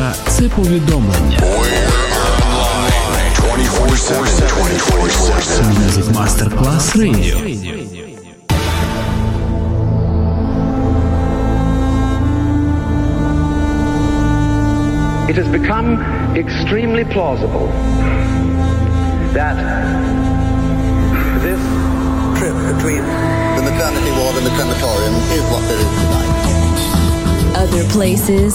Muzička se povjedomljenje. Music Masterclass Radio. It has become extremely plausible that this trip between the maternity ward and the crematorium is what there is tonight. Other places,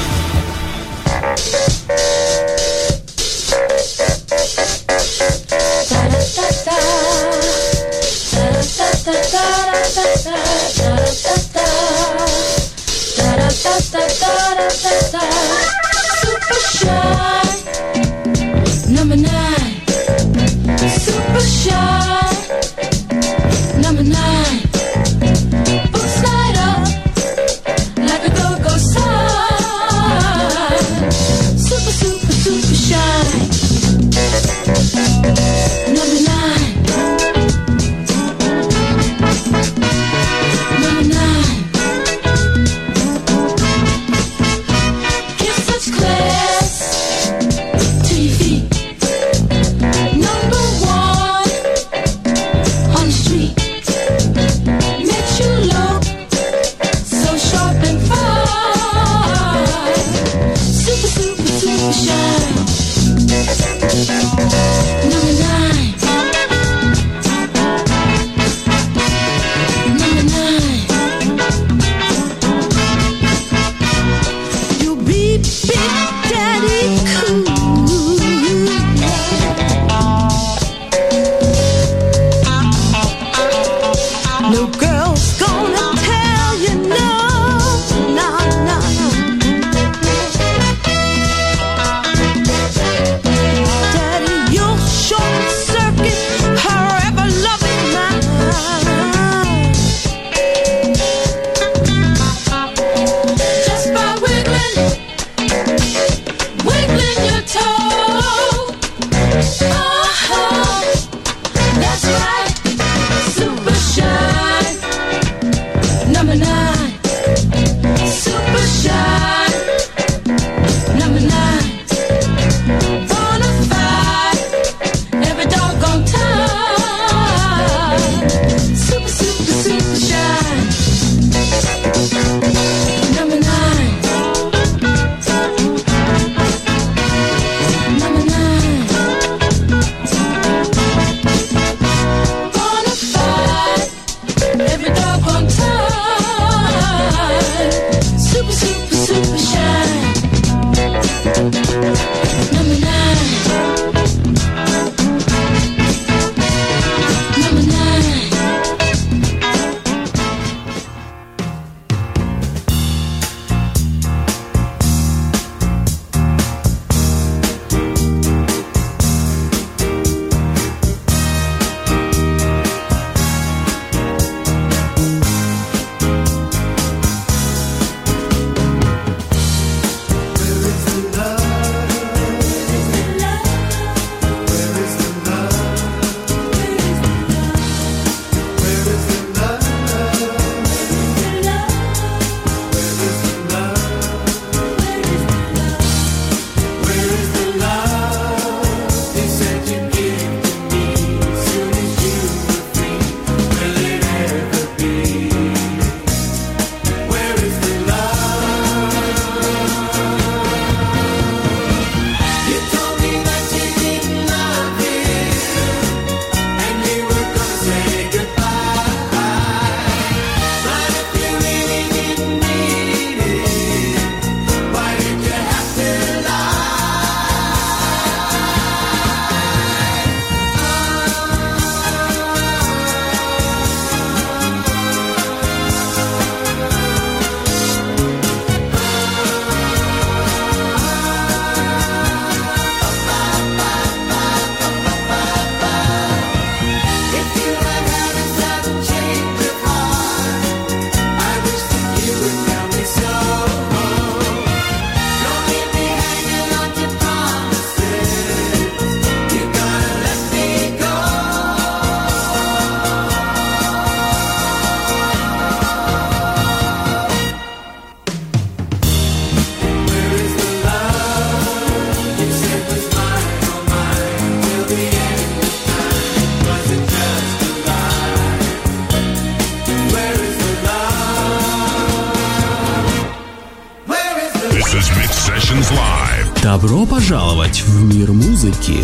Добро пожаловать в мир музыки!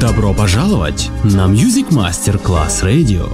Добро пожаловать на Music Masterclass Radio!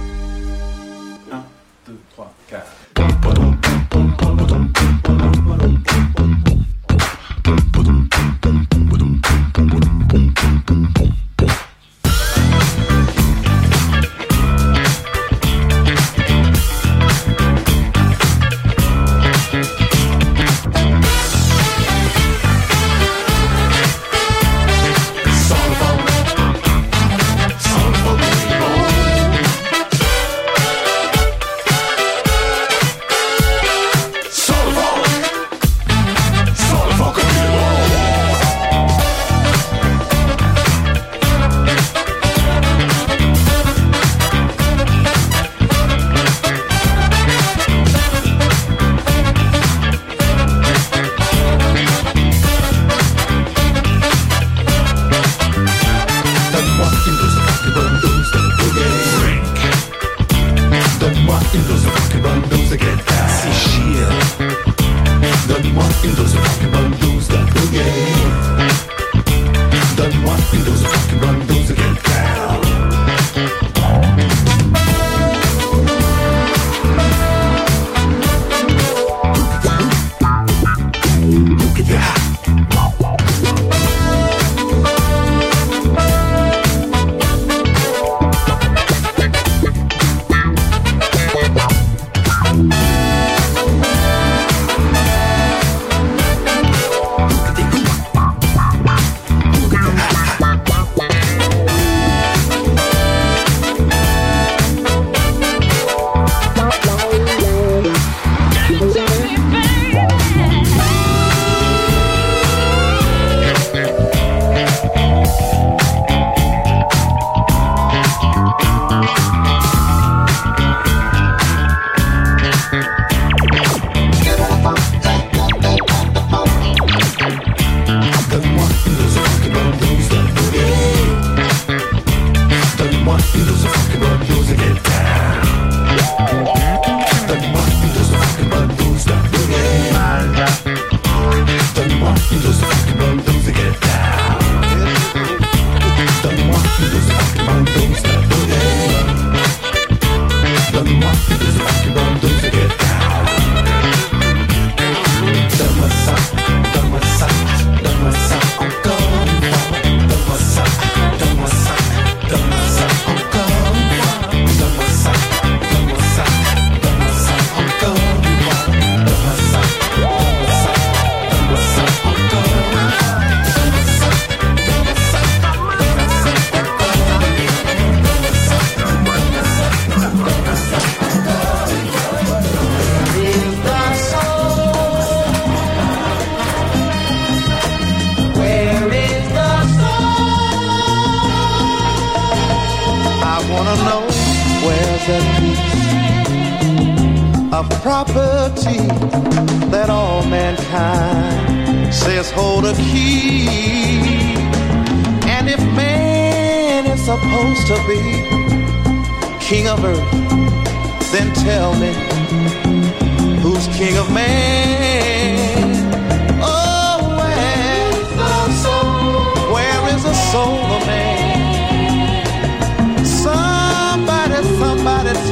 Somebody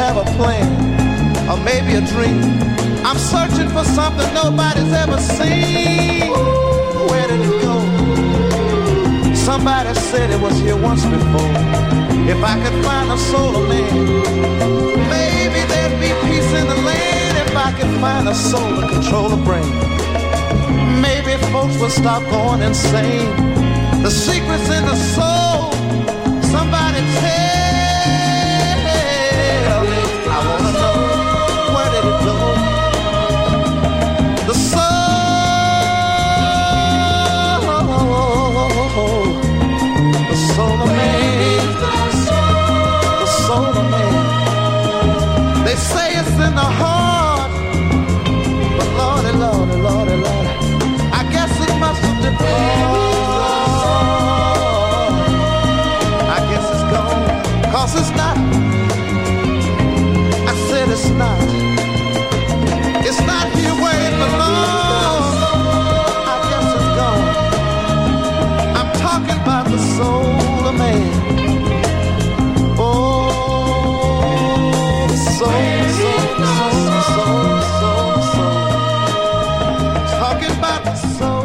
have a plan or maybe a dream. I'm searching for something nobody's ever seen. Where did it go? Somebody said it was here once before. If I could find a soul man, maybe there'd be peace in the land. If I could find a soul to control a brain, maybe folks would stop going insane. The secret's in the soul. Somebody tell me, I wanna know, where did it go? The soul. The soul of man. The soul of man. They say it's in the heart, but Lordy, Lordy, Lordy, Lordy, I guess it must have departed. I guess it's gone, 'cause it's not. I said it's not. It's not here where it belongs. I guess it's gone. I'm talking about the soul of man. Oh, the soul, the soul, the soul, the soul, the soul. Talking about the soul.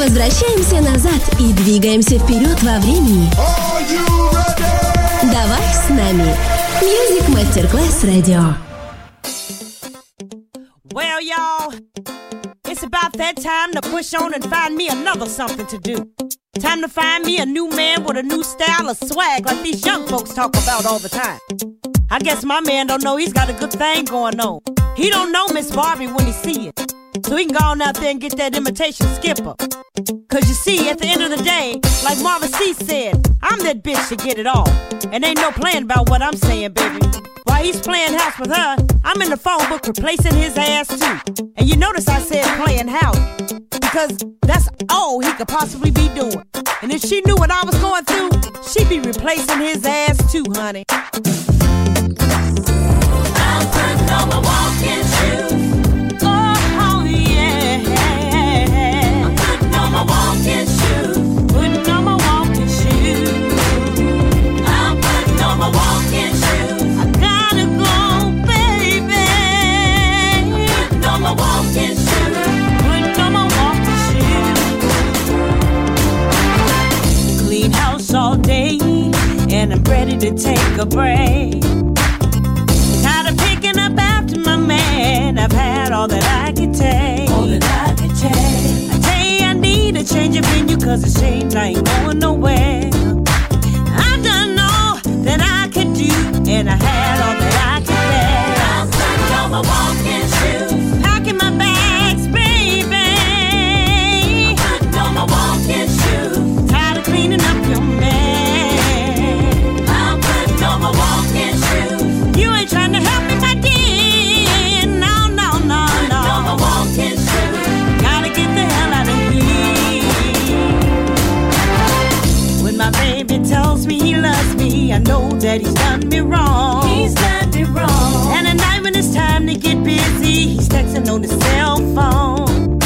Возвращаемся назад и двигаемся вперед во времени. Давай с нами. Music Masterclass Radio. Well, y'all, it's about that time to push on and find me another something to do. Time to find me a new man with a new style of swag like these young folks talk about all the time. I guess my man don't know he's got a good thing going on. He don't know Miss Barbie when he see it. So he can go on out there and get that imitation skipper. Cause you see, at the end of the day, like Marvin C said, I'm that bitch to get it all. And ain't no playing about what I'm saying, baby. While he's playing house with her, I'm in the phone book replacing his ass too. And you notice I said playing house, because that's all he could possibly be doing. And if she knew what I was going through, she'd be replacing his ass too, honey. I'm putting on my walking shoes. I'm walking shoes, putting on my walking shoes. I'm putting on my walking shoes. I gotta go, baby. I'm putting on my walking shoes, putting on my walking shoes. Clean house all day, and I'm ready to take a break. Tired of picking up after my man. I've had all that I could take. All that I could take. Change your venue, cause it's shame I ain't going nowhere. I've done all that I could do, and I had all that I could bear. I'm putting on my walking shoes, packing my bags, baby. I'm putting on my walking shoes, tired of cleaning up your man. I'm putting on my walking shoes, you ain't trying to help me, my dear. No, no, no, no. Putting on my walking shoes, gotta get the hell out of here. My baby tells me he loves me. I know that he's done me wrong. He's done me wrong. And at night when it's time to get busy, he's texting on his cell phone.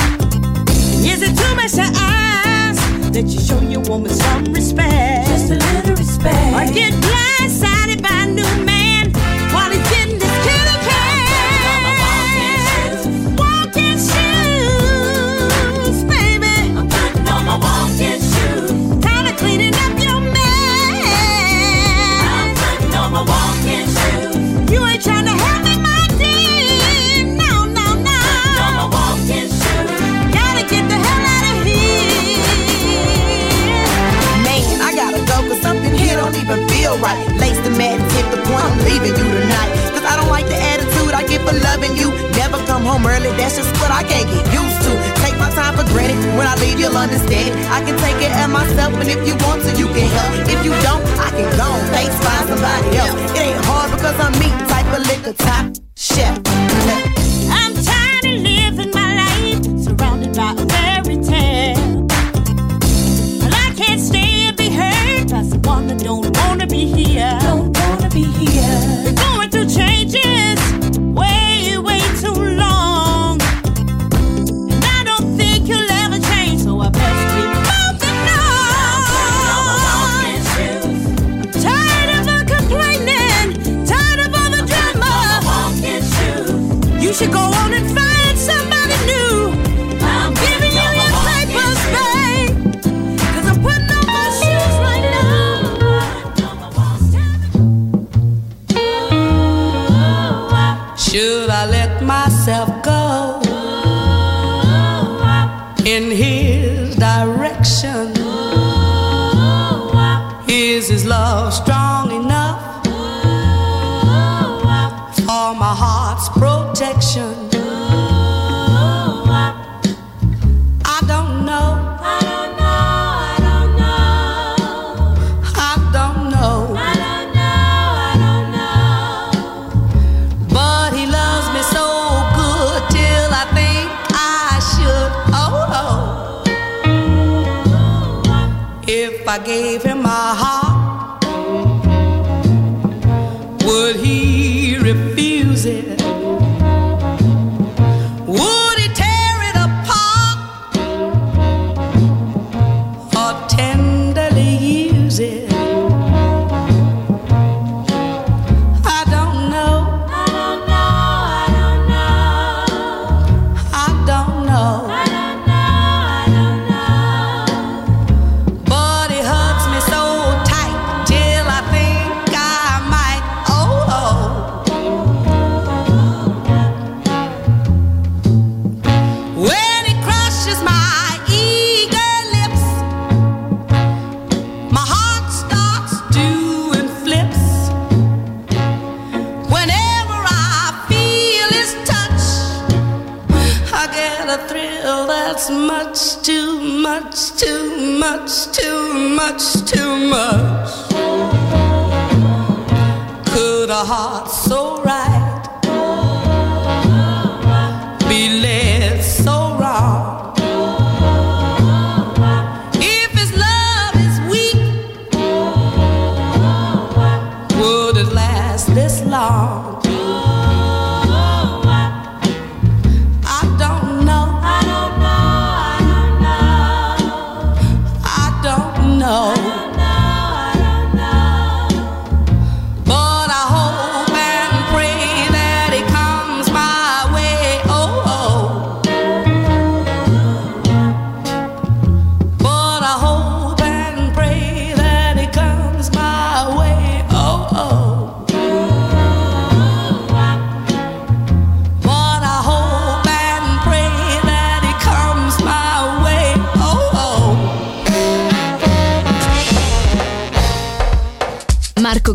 Is it too much to ask that you show your woman some respect? Just a little respect. Or get blindsided by a new man while he's getting this killer cash? I'm putting on my walking shoes, baby. I'm putting on my walking shoes. Cleaning up your mess. I'm putting on my walking shoes. You ain't trying to help me, my dear. No, no, no. Putting on my walking shoes. Gotta get the hell out of here. Man, I gotta go, cause something here don't even feel right. Lace the mat and hit the point, I'm leaving you tonight. Cause I don't like the attitude I get for loving you. Never come home early, that's just what I can't get used to. Take my time for granted. When I leave, you'll understand. I can take it at myself, and if you want to, you can help. If you don't, I can go on face, find somebody else. It ain't hard because I'm me, type of liquor, top chef. I'm tired of living my life surrounded by a fairy tale. Well, I can't stay and be hurt by someone that don't wanna be here. Don't wanna be here. We're going through changes, way, way too long. You should go on and find somebody new. I'm giving you your papers, babe. Cause I'm putting on my shoes right now. Should I let myself go in his direction? Is his love strong enough for my heart's protection? I don't know. if I gave him my heart, would he refuse it? Would he tear it apart or tenderly use it? Much too much, too much, too much, too much. Could a heart so right be led so wrong? If his love is weak, would it last this long? Marco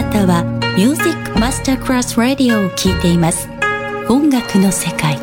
なたは Music Masterclass Radio を聴いています。音楽の世界。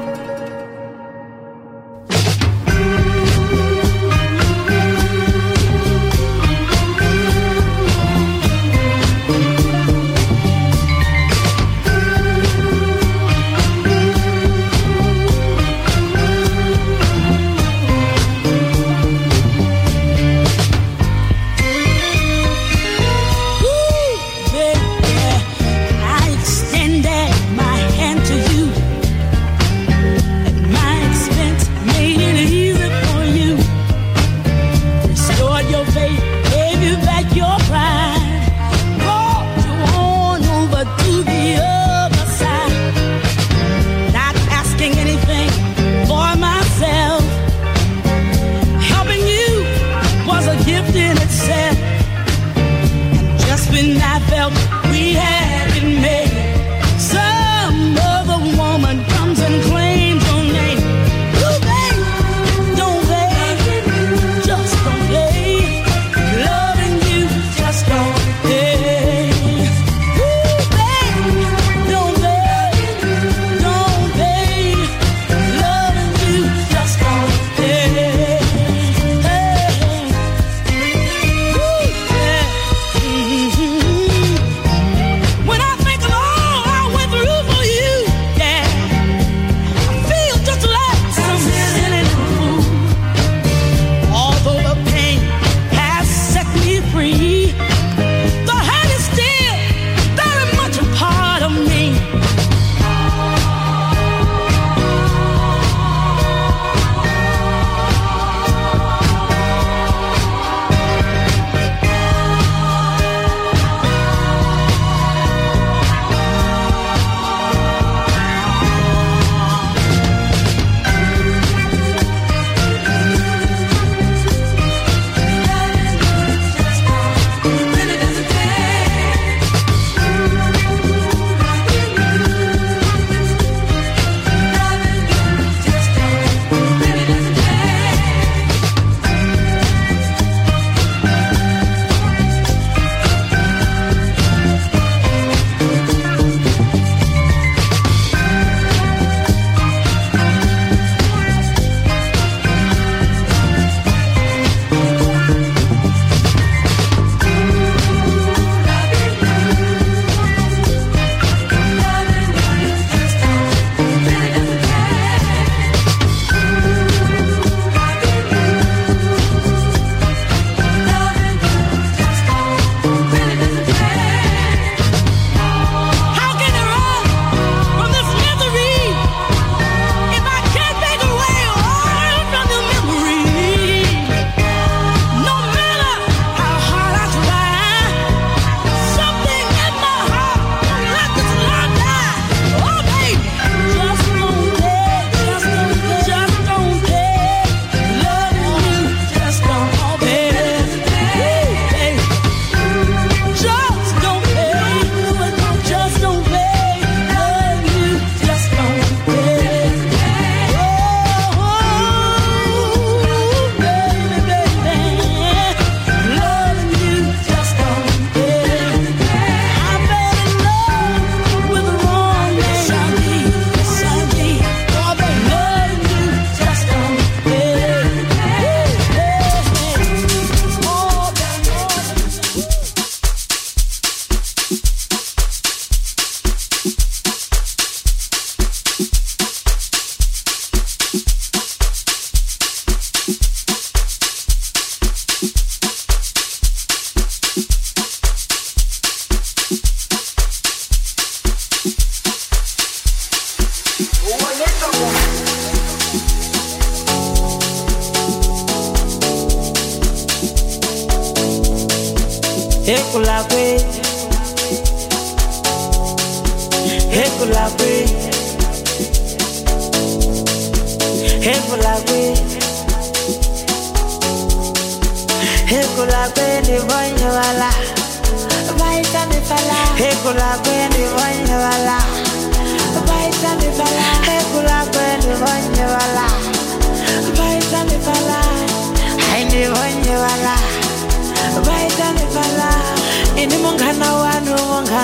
Hana wanu monga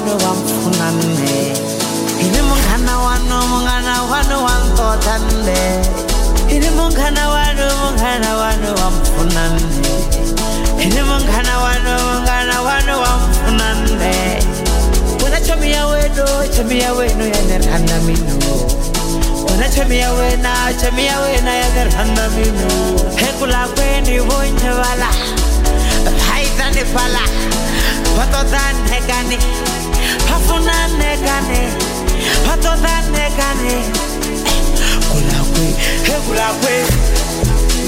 wano wamfunane Ini mungana wano wangkotane Ini mungana wano wamfunane Ini mungana wano wamfunane Wana chomia weno ya nerhana minu Wana chomia wena ya nerhana minu Hekula kweni wonye wala Haitani pala Patothanekane, pafunanekane, patothanekane. Kulakwe, he kulakwe.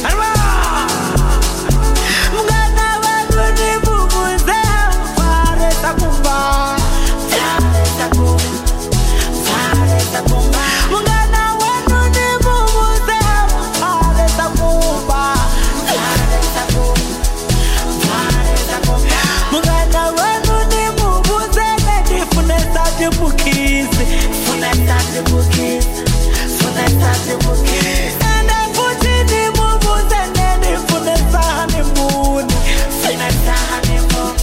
Alwa, mungana wangu ni bubuze fare takumba, fare takumba, fare takumba. Mungana wangu ni bubuze fare takumba, fare takumba, fare takumba. Funeta de bukiz Anda fuchini mubuze nene funeta honeymoon Funeta honeymoon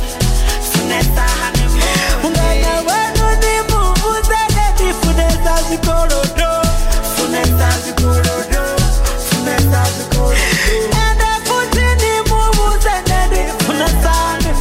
Ungana wenu ni mubuze nene funeta zikorodo Funeta zikorodo Funeta zikorodo Anda fuchini mubuze nene funeta honeymoon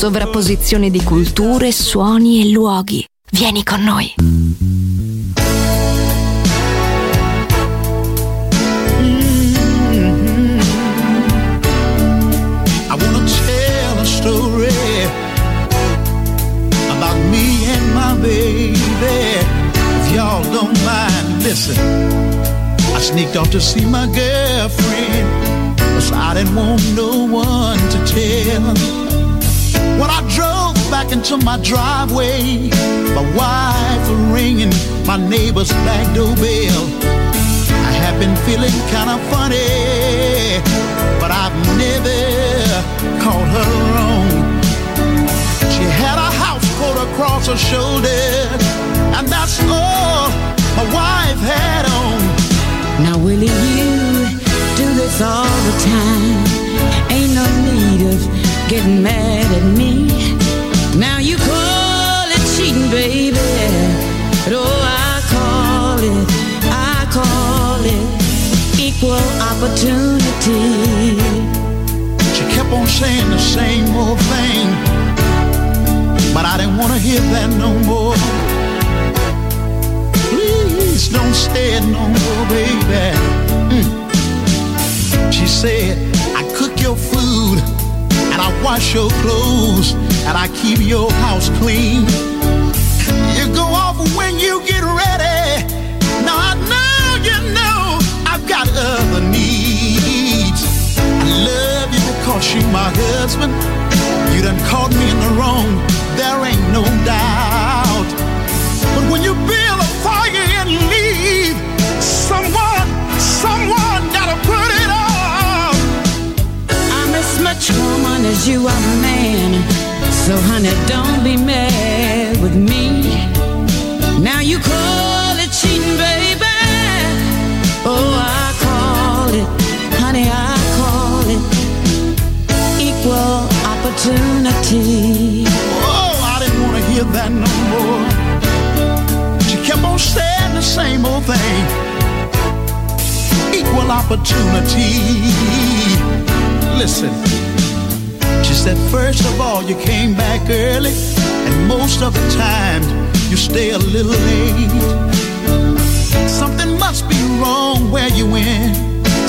Sovrapposizione di culture, suoni e luoghi. Vieni con noi. I wanna tell a story about me and my baby. If y'all don't mind, listen. I sneaked off to see my girlfriend, cause I didn't want no one to tell. When I drove back into my driveway, my wife was ringing my neighbor's back door bell. I have been feeling kind of funny, but I've never caught her wrong. She had a house coat across her shoulder, and that's all my wife had on. Now Willie, you do this all the time. Ain't no need of getting mad at me. Now you call it cheating, baby, but oh, I call it equal opportunity. She kept on saying the same old thing, but I didn't want to hear that no more. Please don't stay it no more, baby. She said, I cook your food, I wash your clothes, and I keep your house clean. You go off when you get ready. Now I know you know I've got other needs. I love you because you're my husband. You done caught me in the wrong, there ain't no doubt. But when you build a fire and leave, someone gotta put it out. Much woman as you are man, So honey, don't be mad with me. Now you call it cheating, baby. Oh, I call it, honey, I call it equal opportunity. Oh, I didn't want to hear that no more. She kept on saying the same old thing. Equal opportunity. Listen, she said, first of all, you came back early, and most of the time, you stay a little late. Something must be wrong where you went,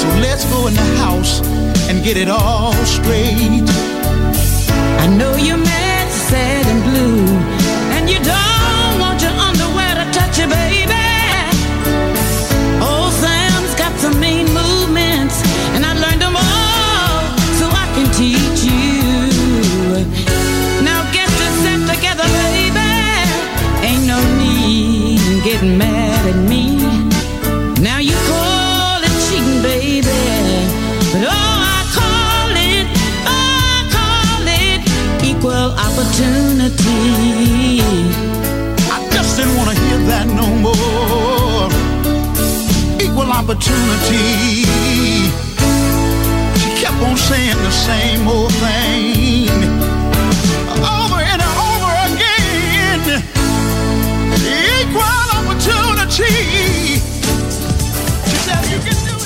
so let's go in the house and get it all straight. I know you're mad, sad, and blue, and you don't want your underwear to touch you, baby. Old Sam's got some mean movements, and I learned them all. Teach you. Now get yourself together, baby. Ain't no need in getting mad at me. Now you call it cheating, baby, but oh, I call it equal opportunity. I just didn't want to hear that no more. Equal opportunity. Kept on saying the same old thing over and over again. Equal opportunity. She said you can do it.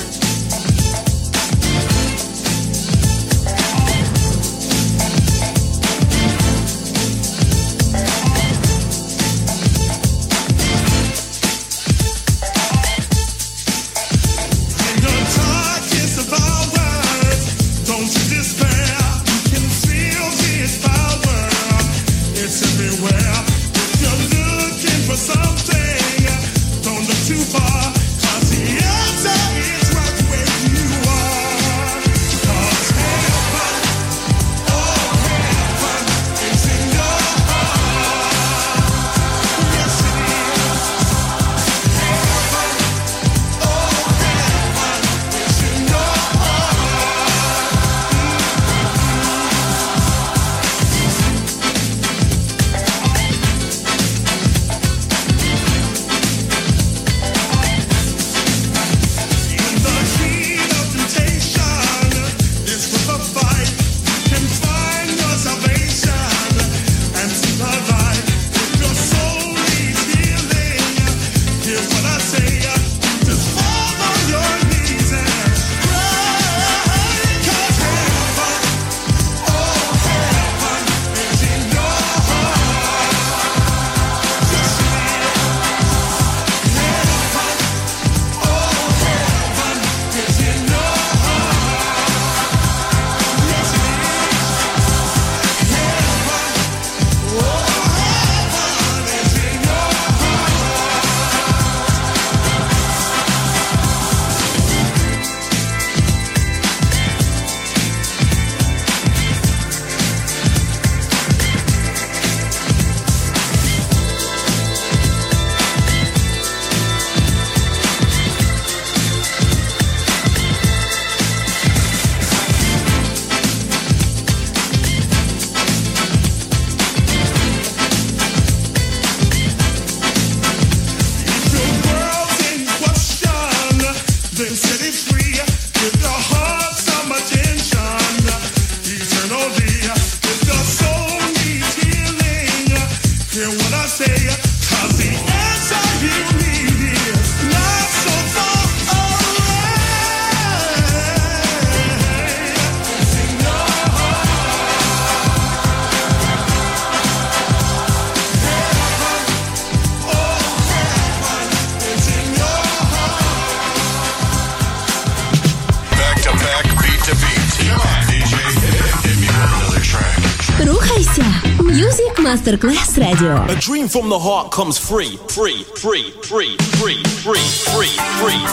Masterclass Radio. A dream from the heart comes free, free, free, free, free, free, free, free, free,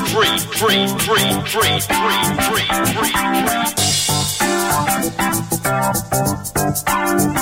free, free, free, free, free, free.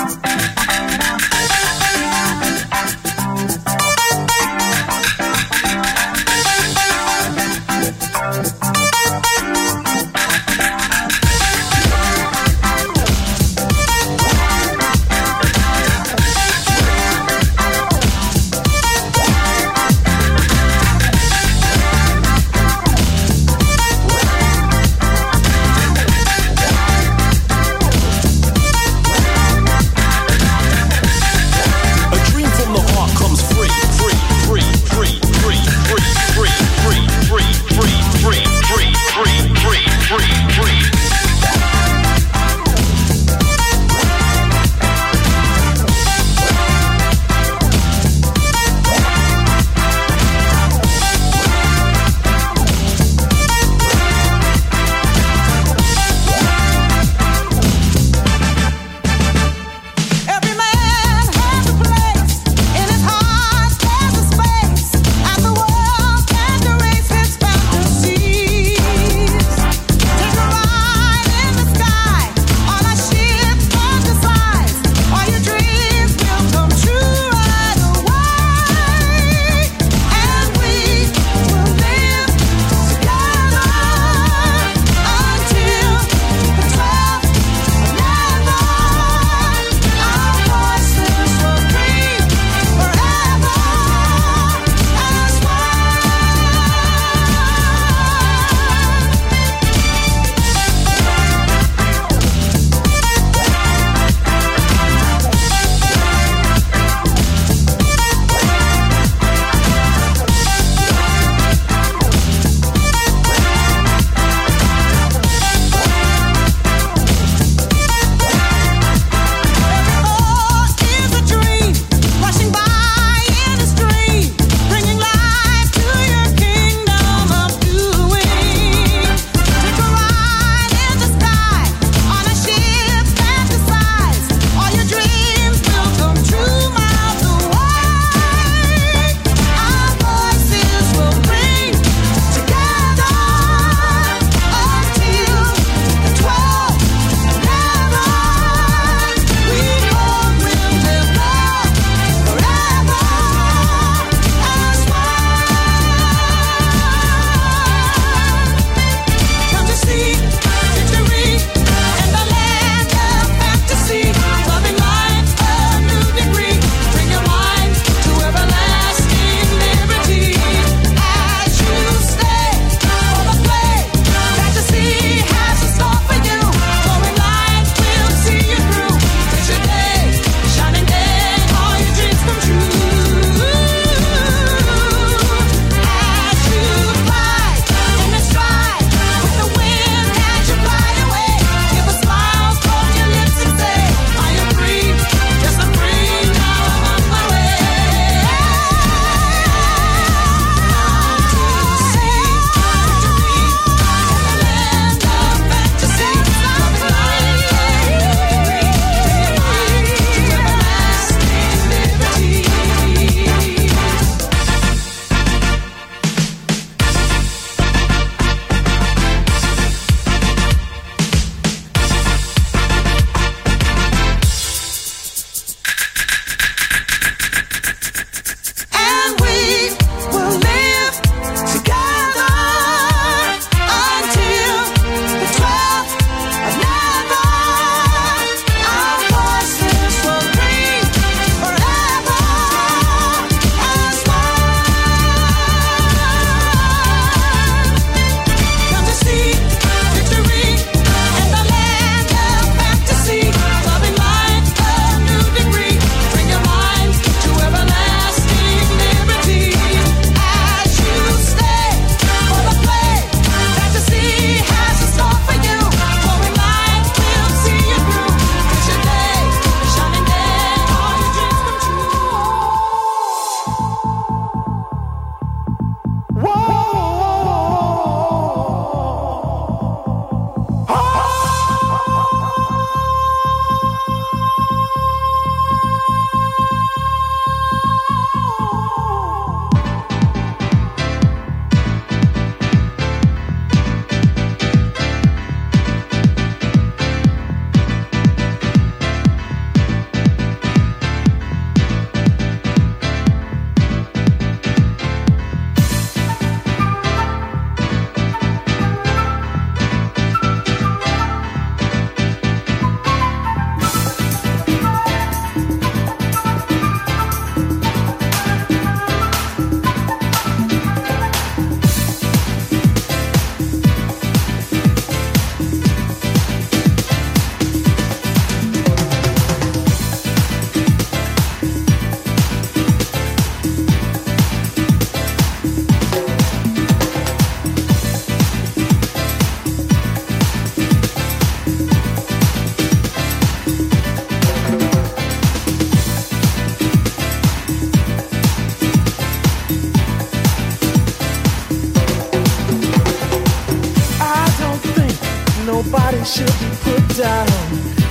thing should be put down.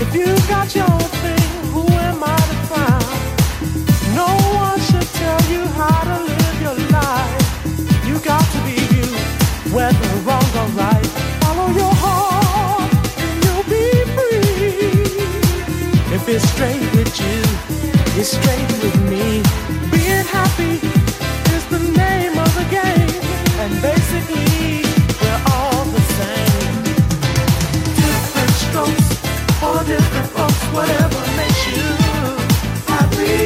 If you got your own thing, who am I to frown? No one should tell you how to live your life. You got to be you, whether wrong or right. Follow your heart and you'll be free. If it's straight with you, it's straight with me. Being happy is the name of the game, and basically we're all the same. Different strokes for different folks, whatever makes you happy.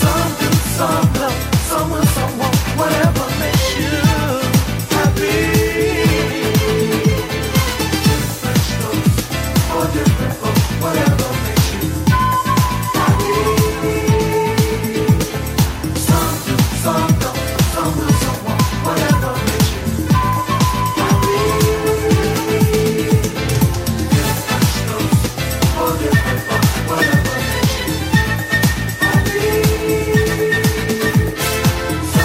Some do, some love, some will, some won't, whatever makes you happy. Different strokes for different folks, whatever makes you happy. Some do, some love, some will, some won't, whatever makes you happy. Different strokes for different folks, whatever makes you happy. Some do, some love, some will, some won't, whatever makes you happy.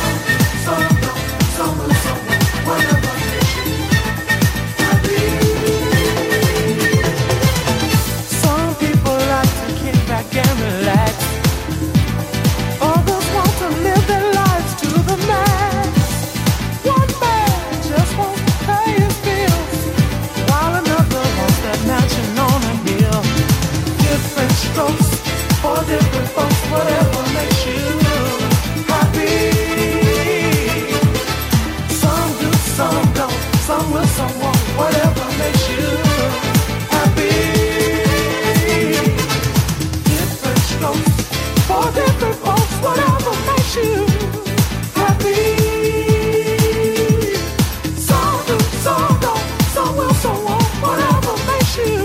Some people like to kick back and relax. Others want to live their lives to the max. One man just won't pay his bills, while another wants that mansion on a hill. Different strokes for different folks, whatever makes you happy. Some do, some don't, some will, some won't, whatever makes you happy. Different strokes for different folks, whatever makes you happy. Some do, some don't, some will, some won't, whatever makes you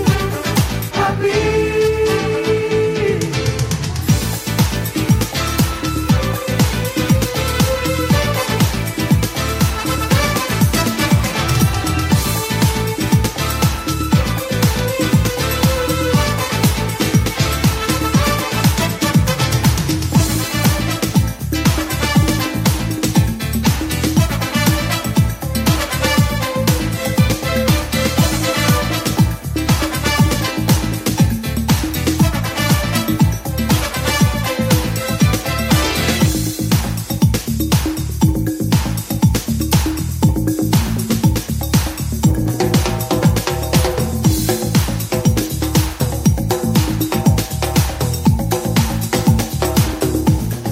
happy.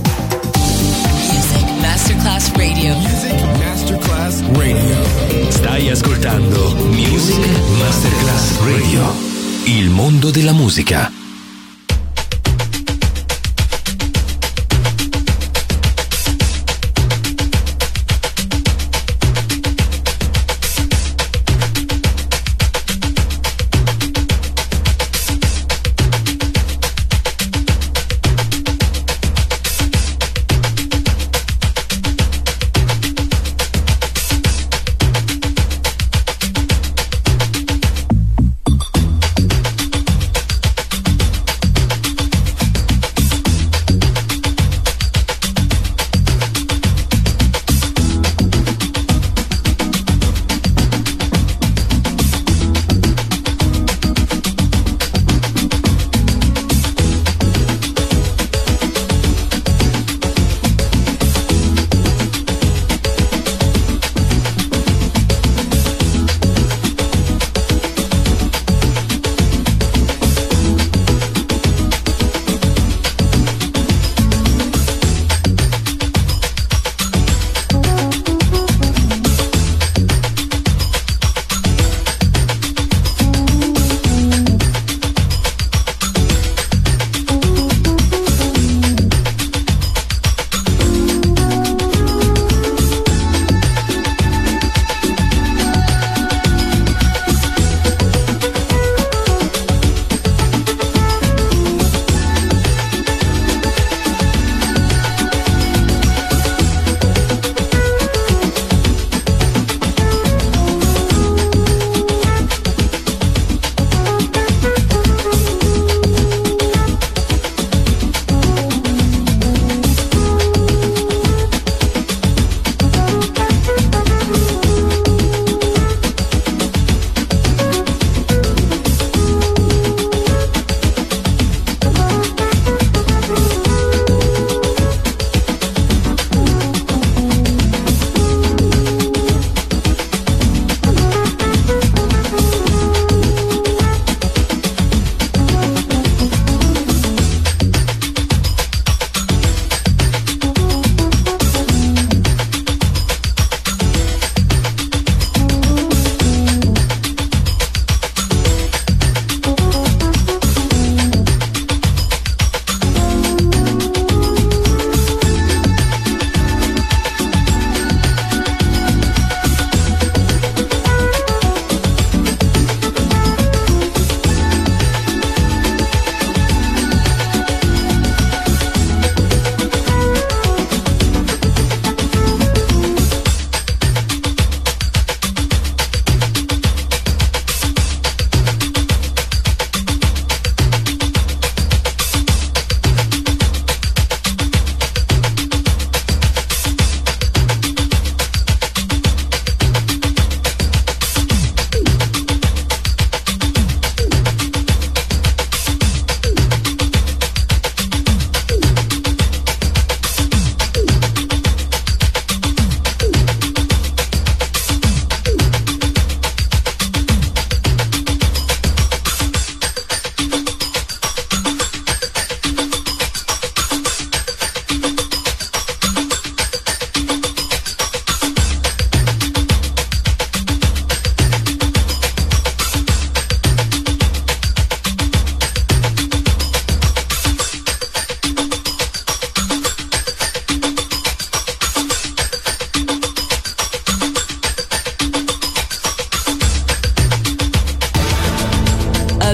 Music Masterclass Radio. Music Masterclass Radio. Stai ascoltando Music Masterclass Radio. Il mondo della musica.